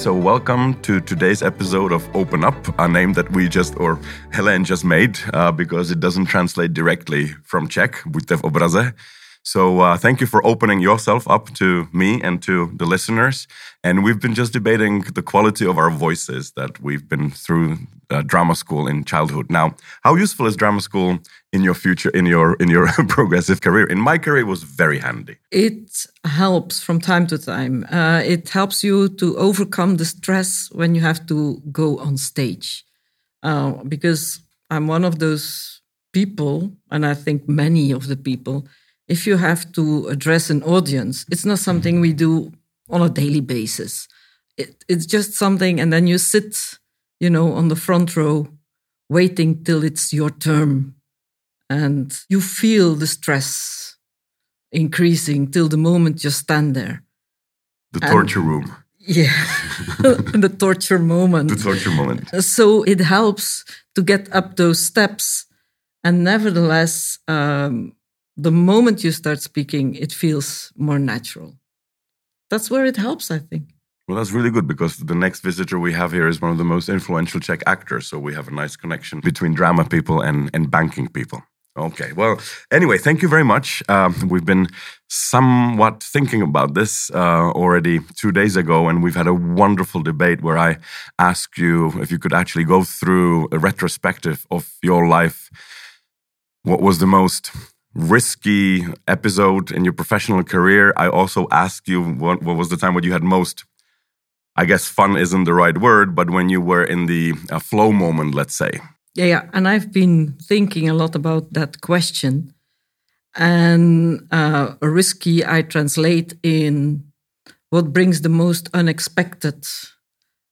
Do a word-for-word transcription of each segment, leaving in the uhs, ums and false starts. So welcome to today's episode of Open Up, a name that we just, or Helen just made, uh, because it doesn't translate directly from Czech, buďte v obraze. So uh, thank you for opening yourself up to me and to the listeners. And we've been just debating the quality of our voices that we've been through uh, drama school in childhood. Now, how useful is drama school in your future, in your in your progressive career? In my career, it was very handy. It helps from time to time. Uh, it helps you to overcome the stress when you have to go on stage. Uh, because I'm one of those people, and I think many of the people, if you have to address an audience, it's not something we do on a daily basis. It, it's just something, and then you sit, you know, on the front row, waiting till it's your turn. And you feel the stress increasing till the moment you stand there. The and, torture room. Yeah, the torture moment. The torture moment. So it helps to get up those steps. And nevertheless, um, the moment you start speaking, it feels more natural. That's where it helps, I think. Well, that's really good, because the next visitor we have here is one of the most influential Czech actors. So we have a nice connection between drama people and, and banking people. Okay, well, anyway, thank you very much. Uh, we've been somewhat thinking about this uh, already two days ago, and we've had a wonderful debate where I asked you if you could actually go through a retrospective of your life. What was the most risky episode in your professional career? I also asked you what, what was the time when you had most, I guess fun isn't the right word, but when you were in the uh, flow moment, let's say. Yeah, yeah. And I've been thinking a lot about that question. And uh, risky, I translate in what brings the most unexpected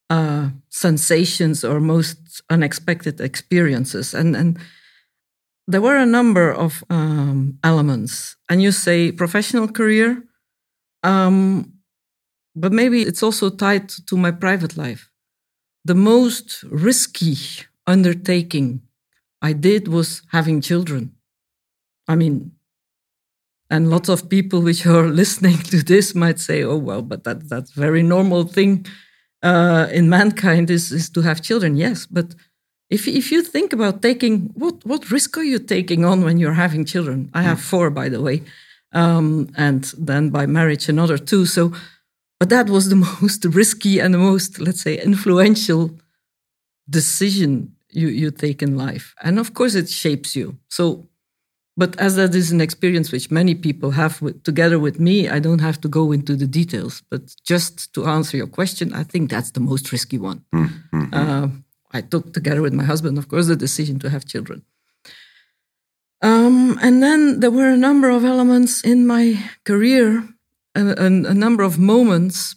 uh, sensations or most unexpected experiences. And and. There were a number of um, elements, and you say professional career, um, but maybe it's also tied to my private life. The most risky undertaking I did was having children. I mean, and lots of people which are listening to this might say, oh, well, but that that's very normal thing uh, in mankind is, is to have children. Yes, but If if you think about taking, what, what risk are you taking on when you're having children? I have four, by the way, um, and then by marriage another two. So, but that was the most risky and the most, let's say, influential decision you, you take in life. And of course, it shapes you. So, but as that is an experience which many people have with, together with me, I don't have to go into the details. But just to answer your question, I think that's the most risky one. Mm-hmm. Uh, I took, together with my husband, of course, the decision to have children. Um, and then there were a number of elements in my career, and, and a number of moments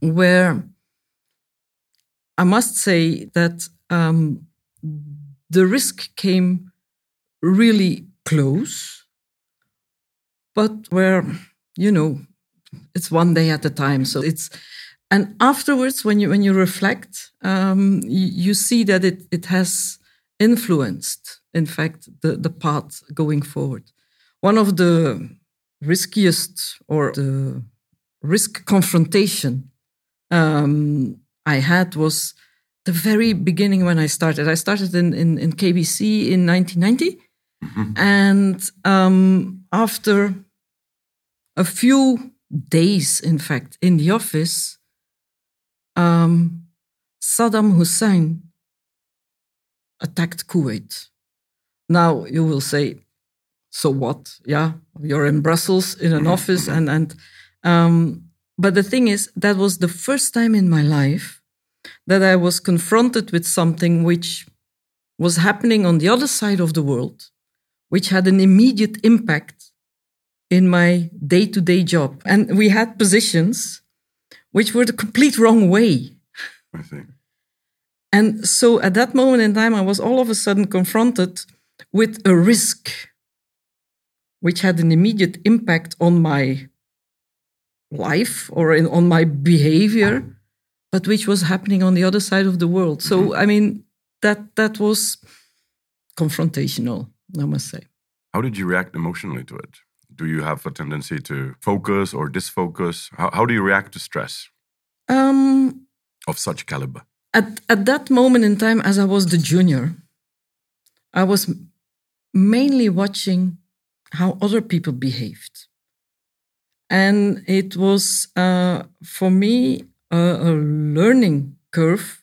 where I must say that um, the risk came really close, but where, you know, it's one day at a time. So it's... And afterwards, when you when you reflect, um, you, you see that it, it has influenced, in fact, the, the path going forward. One of the riskiest or the risk confrontation um, I had was the very beginning when I started. I started in, in, in K B C in nineteen ninety. Mm-hmm. And um, after a few days, in fact, in the office, Um, Saddam Hussein attacked Kuwait. Now you will say, so what? Yeah, you're in Brussels in an office. and and um, But the thing is, that was the first time in my life that I was confronted with something which was happening on the other side of the world, which had an immediate impact in my day-to-day job. And we had positions which were the complete wrong way. I think. And so at that moment in time, I was all of a sudden confronted with a risk which had an immediate impact on my life or in, on my behavior, but which was happening on the other side of the world. So, mm-hmm. I mean, that that was confrontational, I must say. How did you react emotionally to it? Do you have a tendency to focus or disfocus? How, how do you react to stress? Um, of such caliber? At, at that moment in time, as I was the junior, I was mainly watching how other people behaved. And it was, uh, for me, a, a learning curve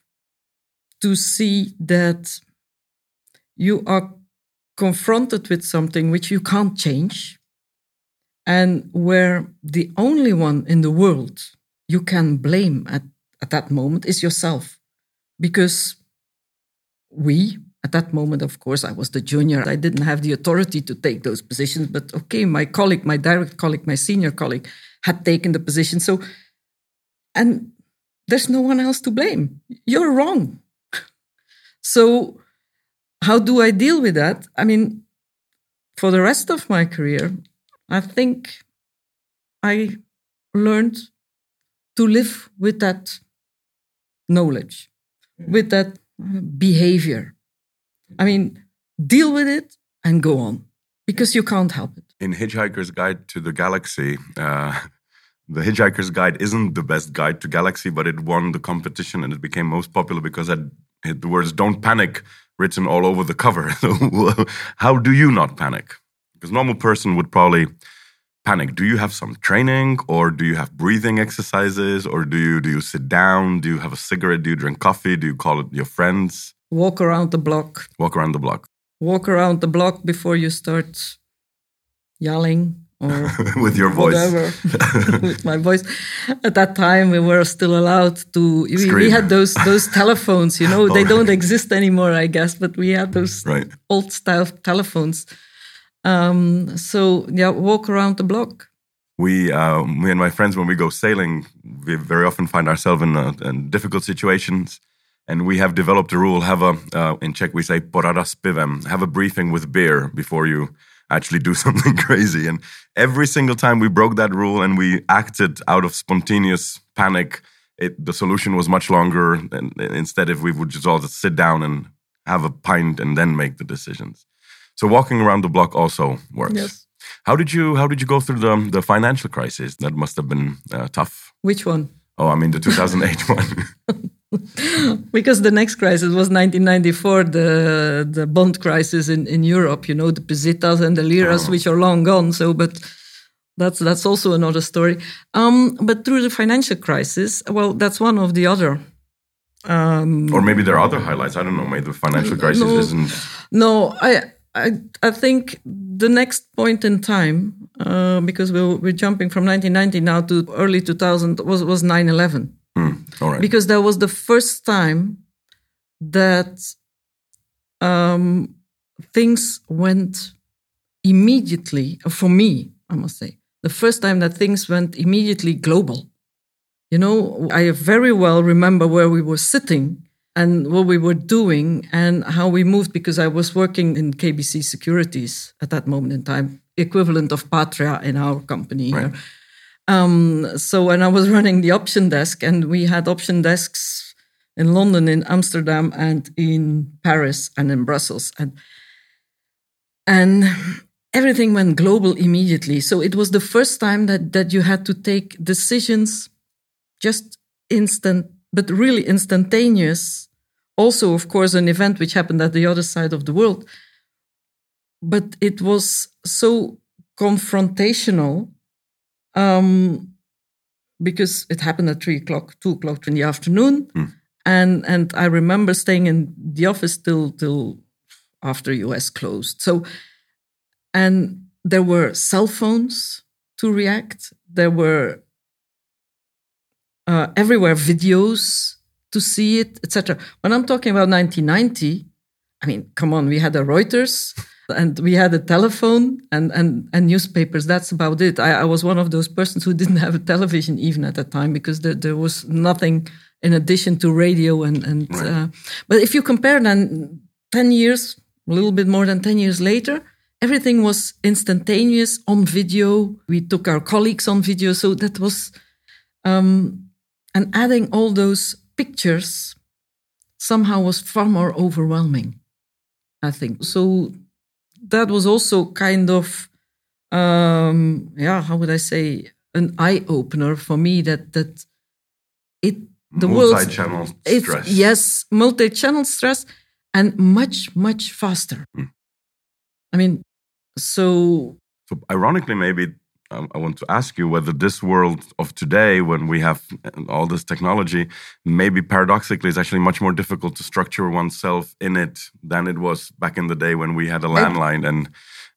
to see that you are confronted with something which you can't change, and where the only one in the world you can blame at, at that moment is yourself. Because we, at that moment, of course, I was the junior. I didn't have the authority to take those positions. But okay, my colleague, my direct colleague, my senior colleague had taken the position. So, and there's no one else to blame. You're wrong. So how do I deal with that? I mean, for the rest of my career, I think I learned to live with that knowledge, with that behavior. I mean, deal with it and go on, because you can't help it. In Hitchhiker's Guide to the Galaxy, uh, the Hitchhiker's Guide isn't the best guide to Galaxy, but it won the competition and it became most popular because it had the words "don't panic" written all over the cover. How do you not panic? Because normal person would probably panic. Do you have some training, or do you have breathing exercises, or do you do you sit down? Do you have a cigarette? Do you drink coffee? Do you call it your friends? Walk around the block. Walk around the block. Walk around the block before you start yelling or with your whatever. voice. With my voice. At that time, we were still allowed to. We, we had those those telephones. You know, they right. don't exist anymore, I guess. But we had those right. old style telephones. Um, so, yeah, walk around the block. We, uh, me and my friends, when we go sailing, we very often find ourselves in, uh, in difficult situations. And we have developed a rule, have a, uh, in Czech we say, porada s pivem, have a briefing with beer before you actually do something crazy. And every single time we broke that rule and we acted out of spontaneous panic, it, the solution was much longer. And instead, if we would just all just sit down and have a pint and then make the decisions. So walking around the block also works. Yes. How did you How did you go through the the financial crisis? That must have been uh, tough. Which one? Oh, I mean the two thousand eight one. Because the next crisis was nineteen ninety-four, the the bond crisis in, in Europe. You know, the pesetas and the liras, oh. which are long gone. So, but that's that's also another story. Um, but through the financial crisis, well, that's one of the other. Um, or maybe there are other highlights. I don't know. Maybe the financial crisis no, isn't. No, I. I, I think the next point in time, uh, because we're, we're jumping from nineteen ninety now to early two thousand, was, was nine eleven. Mm, all right. Because that was the first time that um, things went immediately, for me, I must say, the first time that things went immediately global. You know, I very well remember where we were sitting and what we were doing and how we moved, because I was working in K B C securities at that moment in time, equivalent of Patria in our company here. Right. Um, so, and I was running the option desk, and we had option desks in London, in Amsterdam, and in Paris, and in Brussels. And, and everything went global immediately. So it was the first time that, that you had to take decisions just instant, but really instantaneous. Also, of course, an event which happened at the other side of the world. But it was so confrontational um, because it happened at three o'clock, two o'clock in the afternoon. Mm. And and I remember staying in the office till till after U S closed. So, and there were cell phones to react. There were Uh, everywhere, videos to see it, et cetera. When I'm talking about nineteen ninety, I mean, come on, we had a Reuters and we had a telephone and and, and newspapers. That's about it. I, I was one of those persons who didn't have a television even at that time, because there, there was nothing in addition to radio. And, and right. uh, But if you compare then ten years, a little bit more than ten years later, everything was instantaneous on video. We took our colleagues on video. So that was... Um, And adding all those pictures somehow was far more overwhelming, I think. So that was also kind of, um, yeah, how would I say, an eye-opener for me that that it the multi-channel stress. Yes, multi-channel stress and much, much faster. Mm. I mean, so... So ironically, maybe um, I want to ask you whether this world of today, when we have all this technology, maybe paradoxically is actually much more difficult to structure oneself in it than it was back in the day when we had a landline and...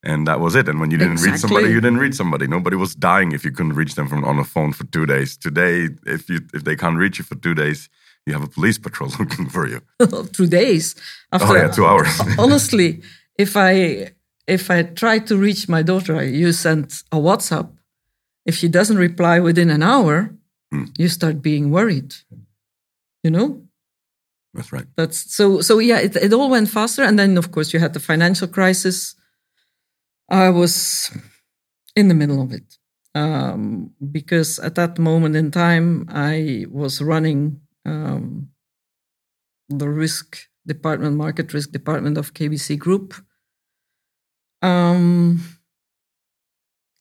And that was it. And when you didn't exactly. reach somebody, you didn't reach somebody. Nobody was dying if you couldn't reach them from on a phone for two days. Today, if you if they can't reach you for two days, you have a police patrol looking for you. Two days. After, oh yeah, two hours. Honestly, if I if I try to reach my daughter, you send a WhatsApp. If she doesn't reply within an hour, hmm. you start being worried. You know. That's right. That's so. So yeah, it it all went faster, and then of course you had the financial crisis. I was in the middle of it um, because at that moment in time, I was running um, the risk department, market risk department of K B C Group. Um,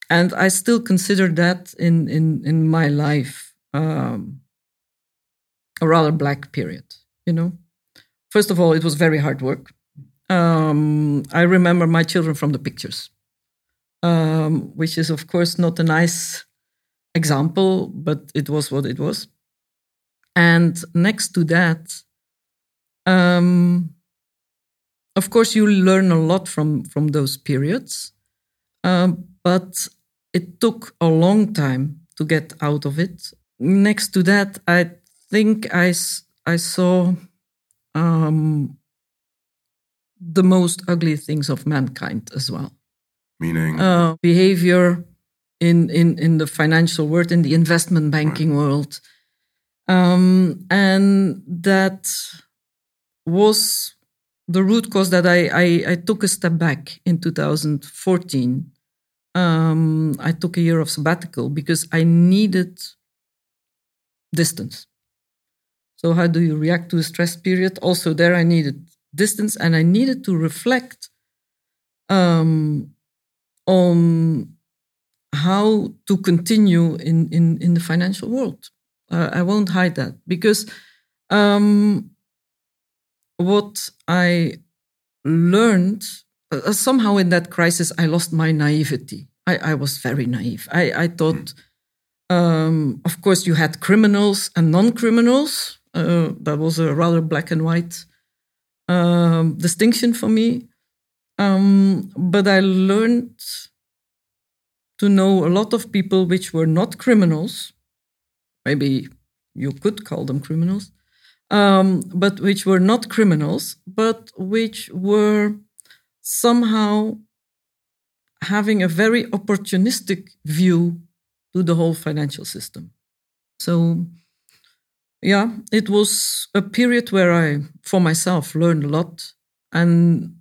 and I still consider that in, in, in my life um, a rather black period, you know. First of all, it was very hard work. Um, I remember my children from the pictures. Um, which is, of course, not a nice example, but it was what it was. And next to that, um, of course, you learn a lot from, from those periods, um, but it took a long time to get out of it. Next to that, I think I, I saw um, the most ugly things of mankind as well. Meaning? Uh, behavior in, in, in the financial world, in the investment banking right. world. Um, and that was the root cause that I, I, I took a step back in two thousand fourteen. Um, I took a year of sabbatical because I needed distance. So how do you react to a stress period? Also there I needed distance and I needed to reflect um, on how to continue in, in, in the financial world. Uh, I won't hide that because um, what I learned, uh, somehow in that crisis, I lost my naivety. I, I was very naive. I, I thought, um, of course, you had criminals and non-criminals. Uh, that was a rather black and white um, distinction for me. Um, but I learned to know a lot of people which were not criminals, maybe you could call them criminals, um, but which were not criminals, but which were somehow having a very opportunistic view to the whole financial system. So, yeah, it was a period where I, for myself, learned a lot. And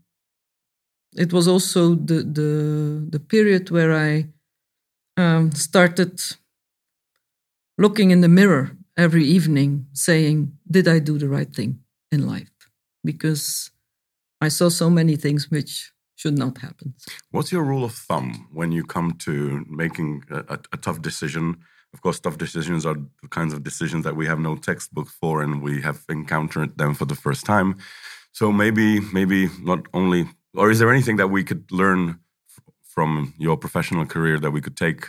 it was also the the, the period where I um, started looking in the mirror every evening, saying, did I do the right thing in life? Because I saw so many things which should not happen. What's your rule of thumb when you come to making a, a tough decision? Of course, tough decisions are the kinds of decisions that we have no textbook for and we have encountered them for the first time. So maybe, maybe not only... Or is there anything that we could learn f- from your professional career that we could take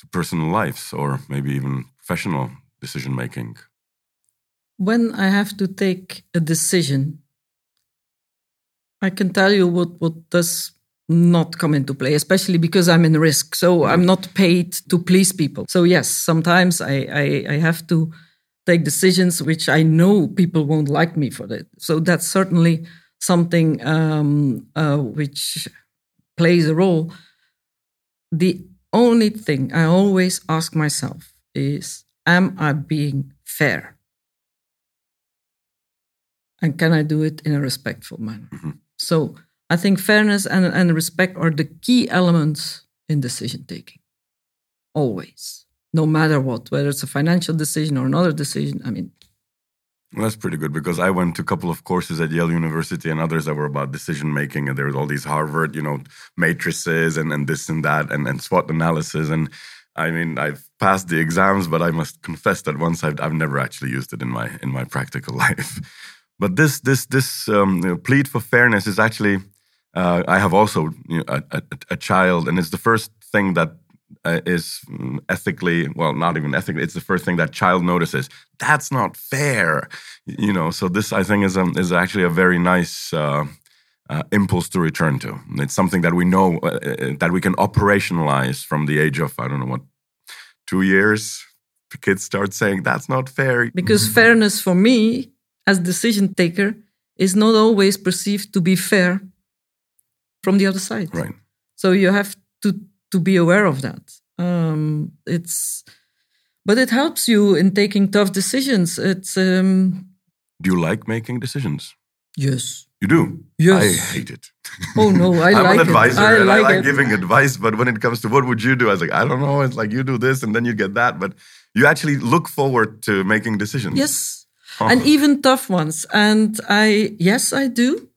to personal lives or maybe even professional decision-making? When I have to take a decision, I can tell you what, what does not come into play, especially because I'm in risk. So I'm not paid to please people. So yes, sometimes I, I, I have to take decisions which I know people won't like me for that. So that's certainly... something um, uh, which plays a role. The only thing I always ask myself is, am I being fair? And can I do it in a respectful manner? Mm-hmm. So I think fairness and, and respect are the key elements in decision-taking. Always. No matter what, whether it's a financial decision or another decision, I mean, well, that's pretty good because I went to a couple of courses at Yale University and others that were about decision making, and there was all these Harvard, you know, matrices and, and this and that and, and SWOT analysis. And I mean, I've passed the exams, but I must confess that once I've, I've never actually used it in my in my practical life. But this this this um, you know, plead for fairness is actually uh, I have also you know, a, a, a child, and it's the first thing that uh, is ethically well, not even ethically. It's the first thing that child notices. That's not fair, you know. So this I think is a, is actually a very nice uh, uh, impulse to return to. It's something that we know uh, that we can operationalize from the age of I don't know what two years. The kids start saying that's not fair because fairness for me, as decision taker, is not always perceived to be fair from the other side. Right. So you have to, to be aware of that. Um, it's, but it helps you in taking tough decisions. It's. Um, do you like making decisions? Yes. You do? Yes. I hate it. Oh no, I I'm like it. I'm an advisor I and like I like it. Giving advice, but when it comes to what would you do, I was like, I don't know. It's like you do this and then you get that, but you actually look forward to making decisions. Yes. Oh. And even tough ones. And I, yes, I do.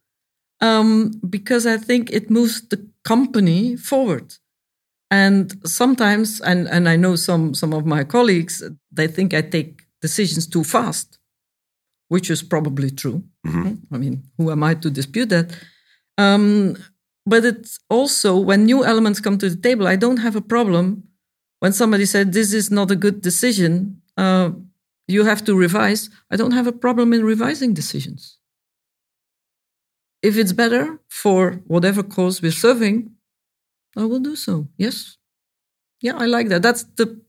Um, because I think it moves the company forward. And sometimes, and, and I know some, some of my colleagues, they think I take decisions too fast, which is probably true. Mm-hmm. I mean, who am I to dispute that? Um, but it's also, when new elements come to the table, I don't have a problem when somebody said, this is not a good decision, uh, you have to revise. I don't have a problem in revising decisions. If it's better for whatever cause we're serving, I will do so. Yes. Yeah, I like that. That's the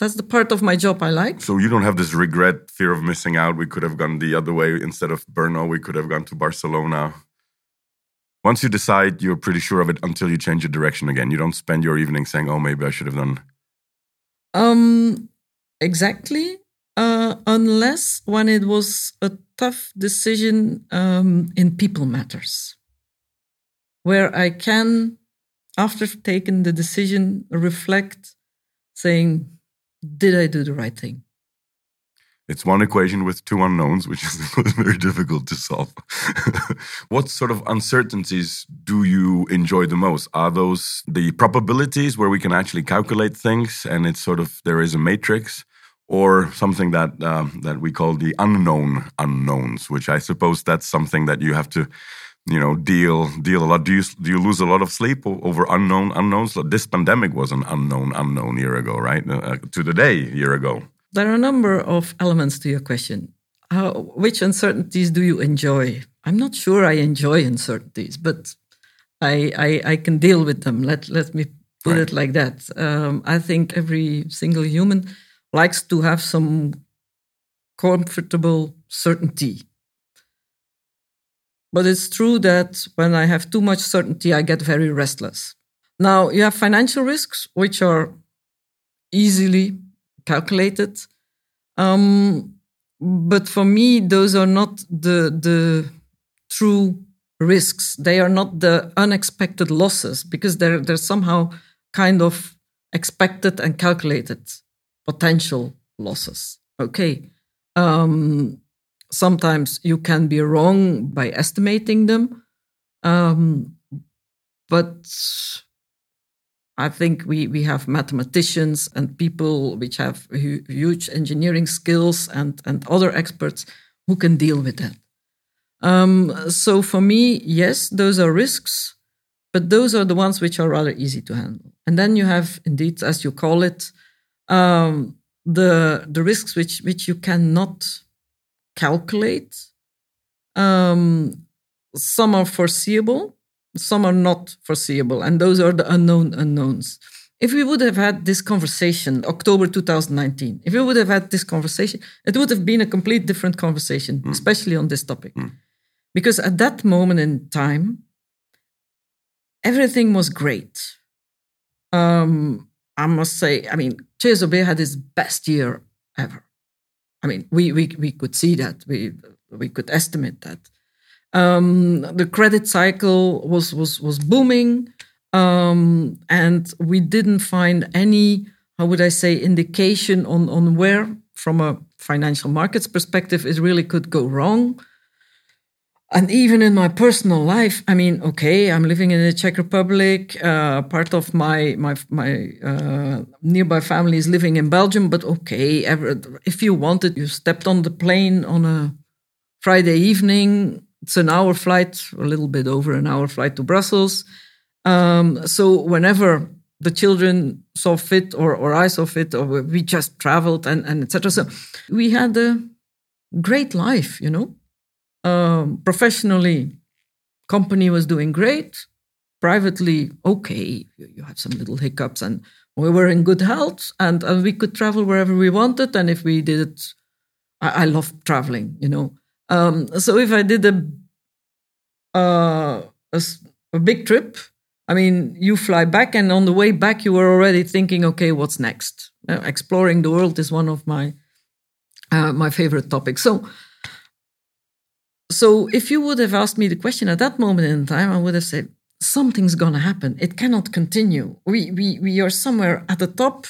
that's the part of my job I like. So you don't have this regret, fear of missing out. We could have gone the other way. Instead of Brno, we could have gone to Barcelona. Once you decide, you're pretty sure of it until you change your direction again. You don't spend your evening saying, oh, maybe I should have done. Um, exactly. Uh, unless when it was a tough decision um, in people matters, where I can, after taking the decision, reflect, saying, did I do the right thing? It's one equation with two unknowns, which is very difficult to solve. What sort of uncertainties do you enjoy the most? Are those the probabilities where we can actually calculate things and it's sort of, there is a matrix? Or something that um, that we call the unknown unknowns, which I suppose that's something that you have to, you know, deal deal a lot. Do you do you lose a lot of sleep over unknown unknowns? This pandemic was an unknown unknown year ago, right? Uh, to the day, year ago. There are a number of elements to your question. How, which uncertainties do you enjoy? I'm not sure I enjoy uncertainties, but I I, I can deal with them. Let let me put right. it like that. Um, I think every single human likes to have some comfortable certainty. But it's true that when I have too much certainty, I get very restless. Now, you have financial risks, which are easily calculated. Um, but for me, those are not the, the true risks. They are not the unexpected losses, because they're, they're somehow kind of expected and calculated. Potential losses. Okay. Um, sometimes you can be wrong by estimating them. Um, but I think we, we have mathematicians and people which have hu- huge engineering skills and, and other experts who can deal with that. Um, so for me, yes, those are risks, but those are the ones which are rather easy to handle. And then you have, indeed, as you call it, Um, the the risks which, which you cannot calculate. Um, some are foreseeable, some are not foreseeable, and those are the unknown unknowns. If we would have had this conversation, October twenty nineteen, if we would have had this conversation, it would have been a complete different conversation, mm. especially on this topic. Mm. Because at that moment in time, everything was great. Um... I must say, I mean, ČSOB had its best year ever. I mean, we we we could see that. We we could estimate that. Um, the credit cycle was was was booming, um, and we didn't find any, how would I say, indication on, on where, from a financial markets perspective, it really could go wrong. And even in my personal life, I mean, okay, I'm living in the Czech Republic. Uh, part of my my my uh, nearby family is living in Belgium. But okay, ever, if you wanted, you stepped on the plane on a Friday evening. It's an hour flight, a little bit over an hour flight to Brussels. Um, so whenever the children saw fit, or or I saw fit, or we just traveled and and et cetera. So we had a great life, you know. Um, professionally, company was doing great. Privately, okay, you, you had some little hiccups, and we were in good health, and, and we could travel wherever we wanted. And if we did it, I, I love traveling, you know. Um, so if I did a, uh, a a big trip, I mean, you fly back, and on the way back, you were already thinking, okay, what's next? Uh, exploring the world is one of my uh, my favorite topics. So. So if you would have asked me the question at that moment in time, I would have said, something's going to happen. It cannot continue. We we we are somewhere at the top,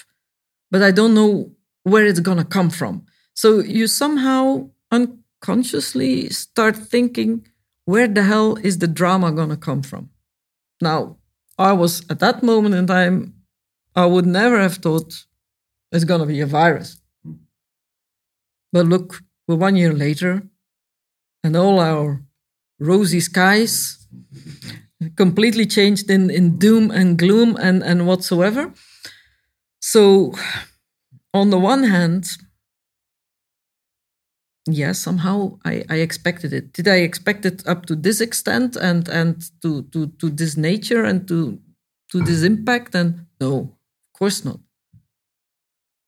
but I don't know where it's going to come from. So you somehow unconsciously start thinking, where the hell is the drama going to come from? Now, I was at that moment in time, I would never have thought it's going to be a virus. But look, we're one year later, and all our rosy skies completely changed in, in doom and gloom and, and whatsoever. So on the one hand, yes, yeah, somehow I, I expected it. Did I expect it up to this extent and, and to, to, to this nature and to, to this impact? And no, of course not.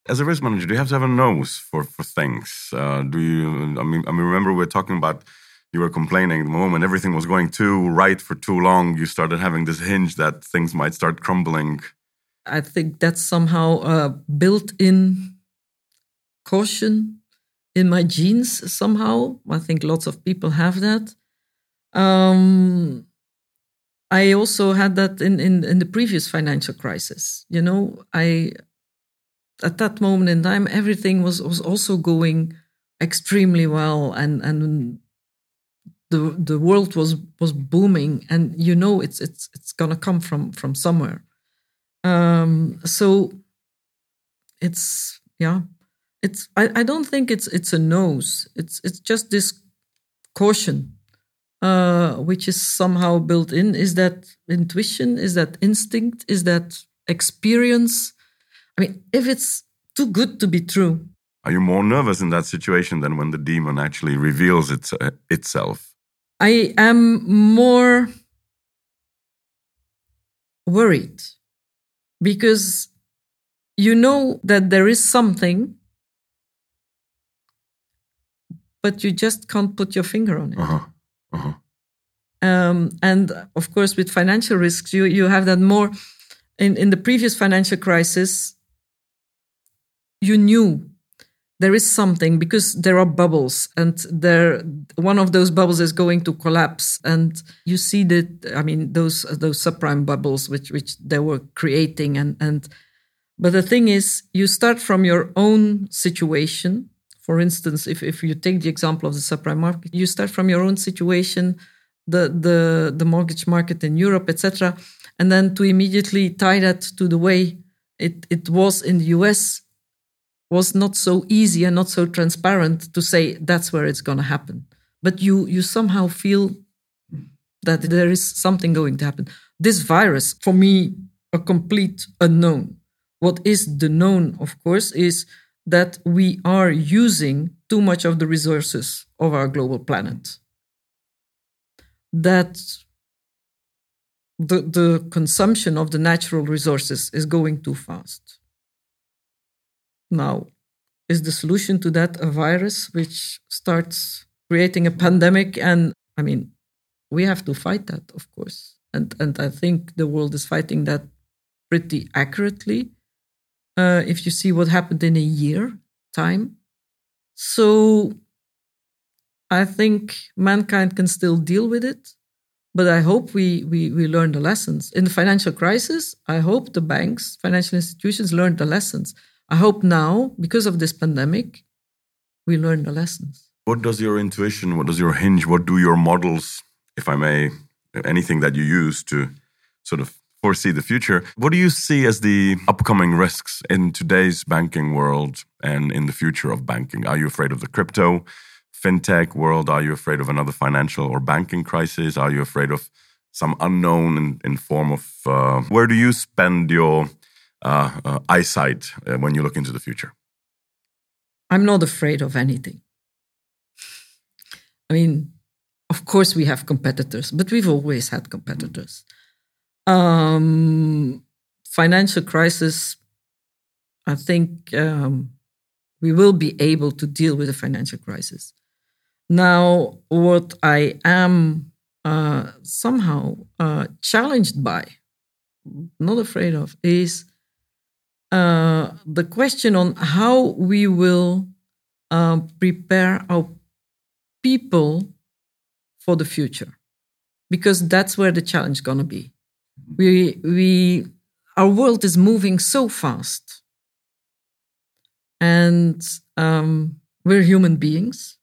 As a risk manager, do you have to have a nose for, for things? Uh, do you? I mean, I remember we were talking about, you were complaining at the moment, everything was going too right for too long. You started having this hinge that things might start crumbling. I think that's somehow uh, built-in caution in my genes somehow. I think lots of people have that. Um, I also had that in, in, in the previous financial crisis. You know, I... At that moment in time, everything was, was also going extremely well, and, and the the world was was booming, and you know it's it's it's gonna come from from somewhere. Um, so it's yeah, it's I, I don't think it's it's a nose. It's it's just this caution, uh, which is somehow built in. Is that intuition? Is that instinct? Is that experience? I mean, if it's too good to be true. Are you more nervous in that situation than when the demon actually reveals its, uh, itself? I am more worried because you know that there is something, but you just can't put your finger on it. Uh-huh. Uh-huh. Um, and of course, with financial risks, you, you have that more. In, in the previous financial crisis, you knew there is something because there are bubbles and there one of those bubbles is going to collapse. And you see that, I mean, those those subprime bubbles which which they were creating. And, and but the thing is, you start from your own situation. For instance, if, if you take the example of the subprime market, you start from your own situation, the the, the mortgage market in Europe, et cetera. And then to immediately tie that to the way it, it was in the U S was not so easy and not so transparent to say that's where it's going to happen. But you you somehow feel that there is something going to happen. This virus, for me, a complete unknown. What is the known, of course, is that we are using too much of the resources of our global planet. That the the consumption of the natural resources is going too fast. Now, is the solution to that a virus which starts creating a pandemic? And I mean, we have to fight that, of course. And and I think the world is fighting that pretty accurately. Uh, if you see what happened in a year time. So I think mankind can still deal with it. But I hope we, we, we learn the lessons. In the financial crisis, I hope the banks, financial institutions learned the lessons. I hope now, because of this pandemic, we learn the lessons. What does your intuition, what does your hinge, what do your models, if I may, anything that you use to sort of foresee the future, what do you see as the upcoming risks in today's banking world and in the future of banking? Are you afraid of the crypto, fintech world? Are you afraid of another financial or banking crisis? Are you afraid of some unknown in, in form of... Uh, where do you spend your uh, uh, eyesight uh, when you look into the future? I'm not afraid of anything. I mean, of course we have competitors, but we've always had competitors. Um, financial crisis, I think um, we will be able to deal with the financial crisis. Now, what I am uh, somehow uh, challenged by, not afraid of, is uh, the question on how we will uh, prepare our people for the future, because that's where the challenge is going to be. We, we, our world is moving so fast, and um, we're human beings,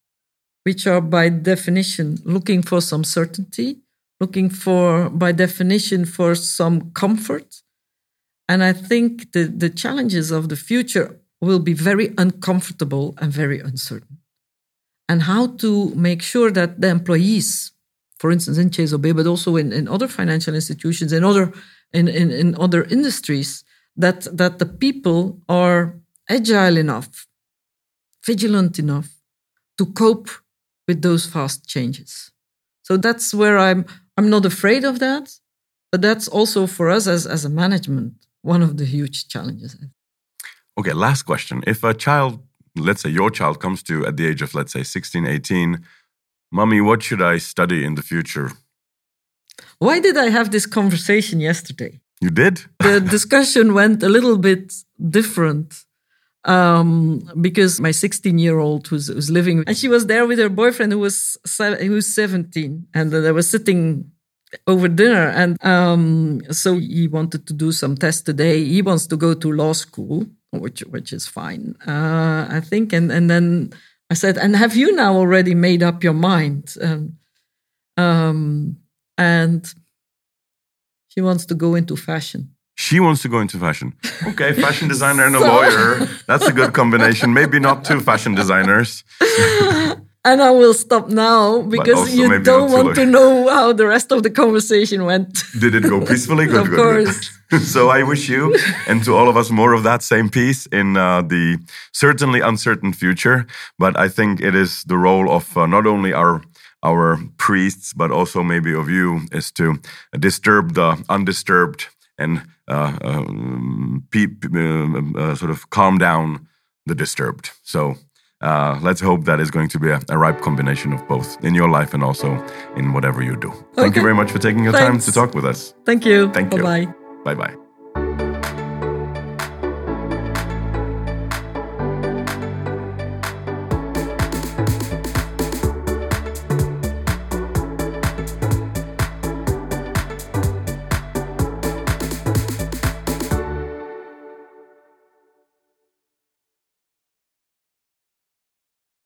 which are by definition looking for some certainty, looking for, by definition, for some comfort. And I think the, the challenges of the future will be very uncomfortable and very uncertain. And how to make sure that the employees, for instance, in ČSOB, but also in, in other financial institutions, in other in, in, in other industries, that, that the people are agile enough, vigilant enough to cope with those fast changes. So that's where I'm I'm not afraid of that, but that's also for us as, as a management, one of the huge challenges. Okay, last question. If a child, let's say your child, comes to you at the age of, let's say, sixteen, eighteen, Mommy, what should I study in the future? Why did I have this conversation yesterday? You did? The discussion went a little bit different um, because my sixteen-year-old was, was living, and she was there with her boyfriend who was who was seventeen, and they were sitting over dinner, and um, so he wanted to do some tests today. He wants to go to law school, which which is fine, uh, I think, and and then. I said, and have you now already made up your mind? Um, um, and she wants to go into fashion. She wants to go into fashion. Okay, fashion designer and a so, lawyer. That's a good combination. Maybe not two fashion designers. And I will stop now because you don't want to know how the rest of the conversation went. Did it go peacefully? Good, of good, course. Good. So I wish you and to all of us more of that same peace in uh, the certainly uncertain future. But I think it is the role of uh, not only our our priests, but also maybe of you, is to disturb the undisturbed and uh, um, peep, uh, uh, sort of calm down the disturbed. So... Uh, let's hope that is going to be a, a ripe combination of both in your life and also in whatever you do. Okay. Thank you very much for taking your Thanks. time to talk with us. Thank you. Thank you. Bye-bye. Bye-bye.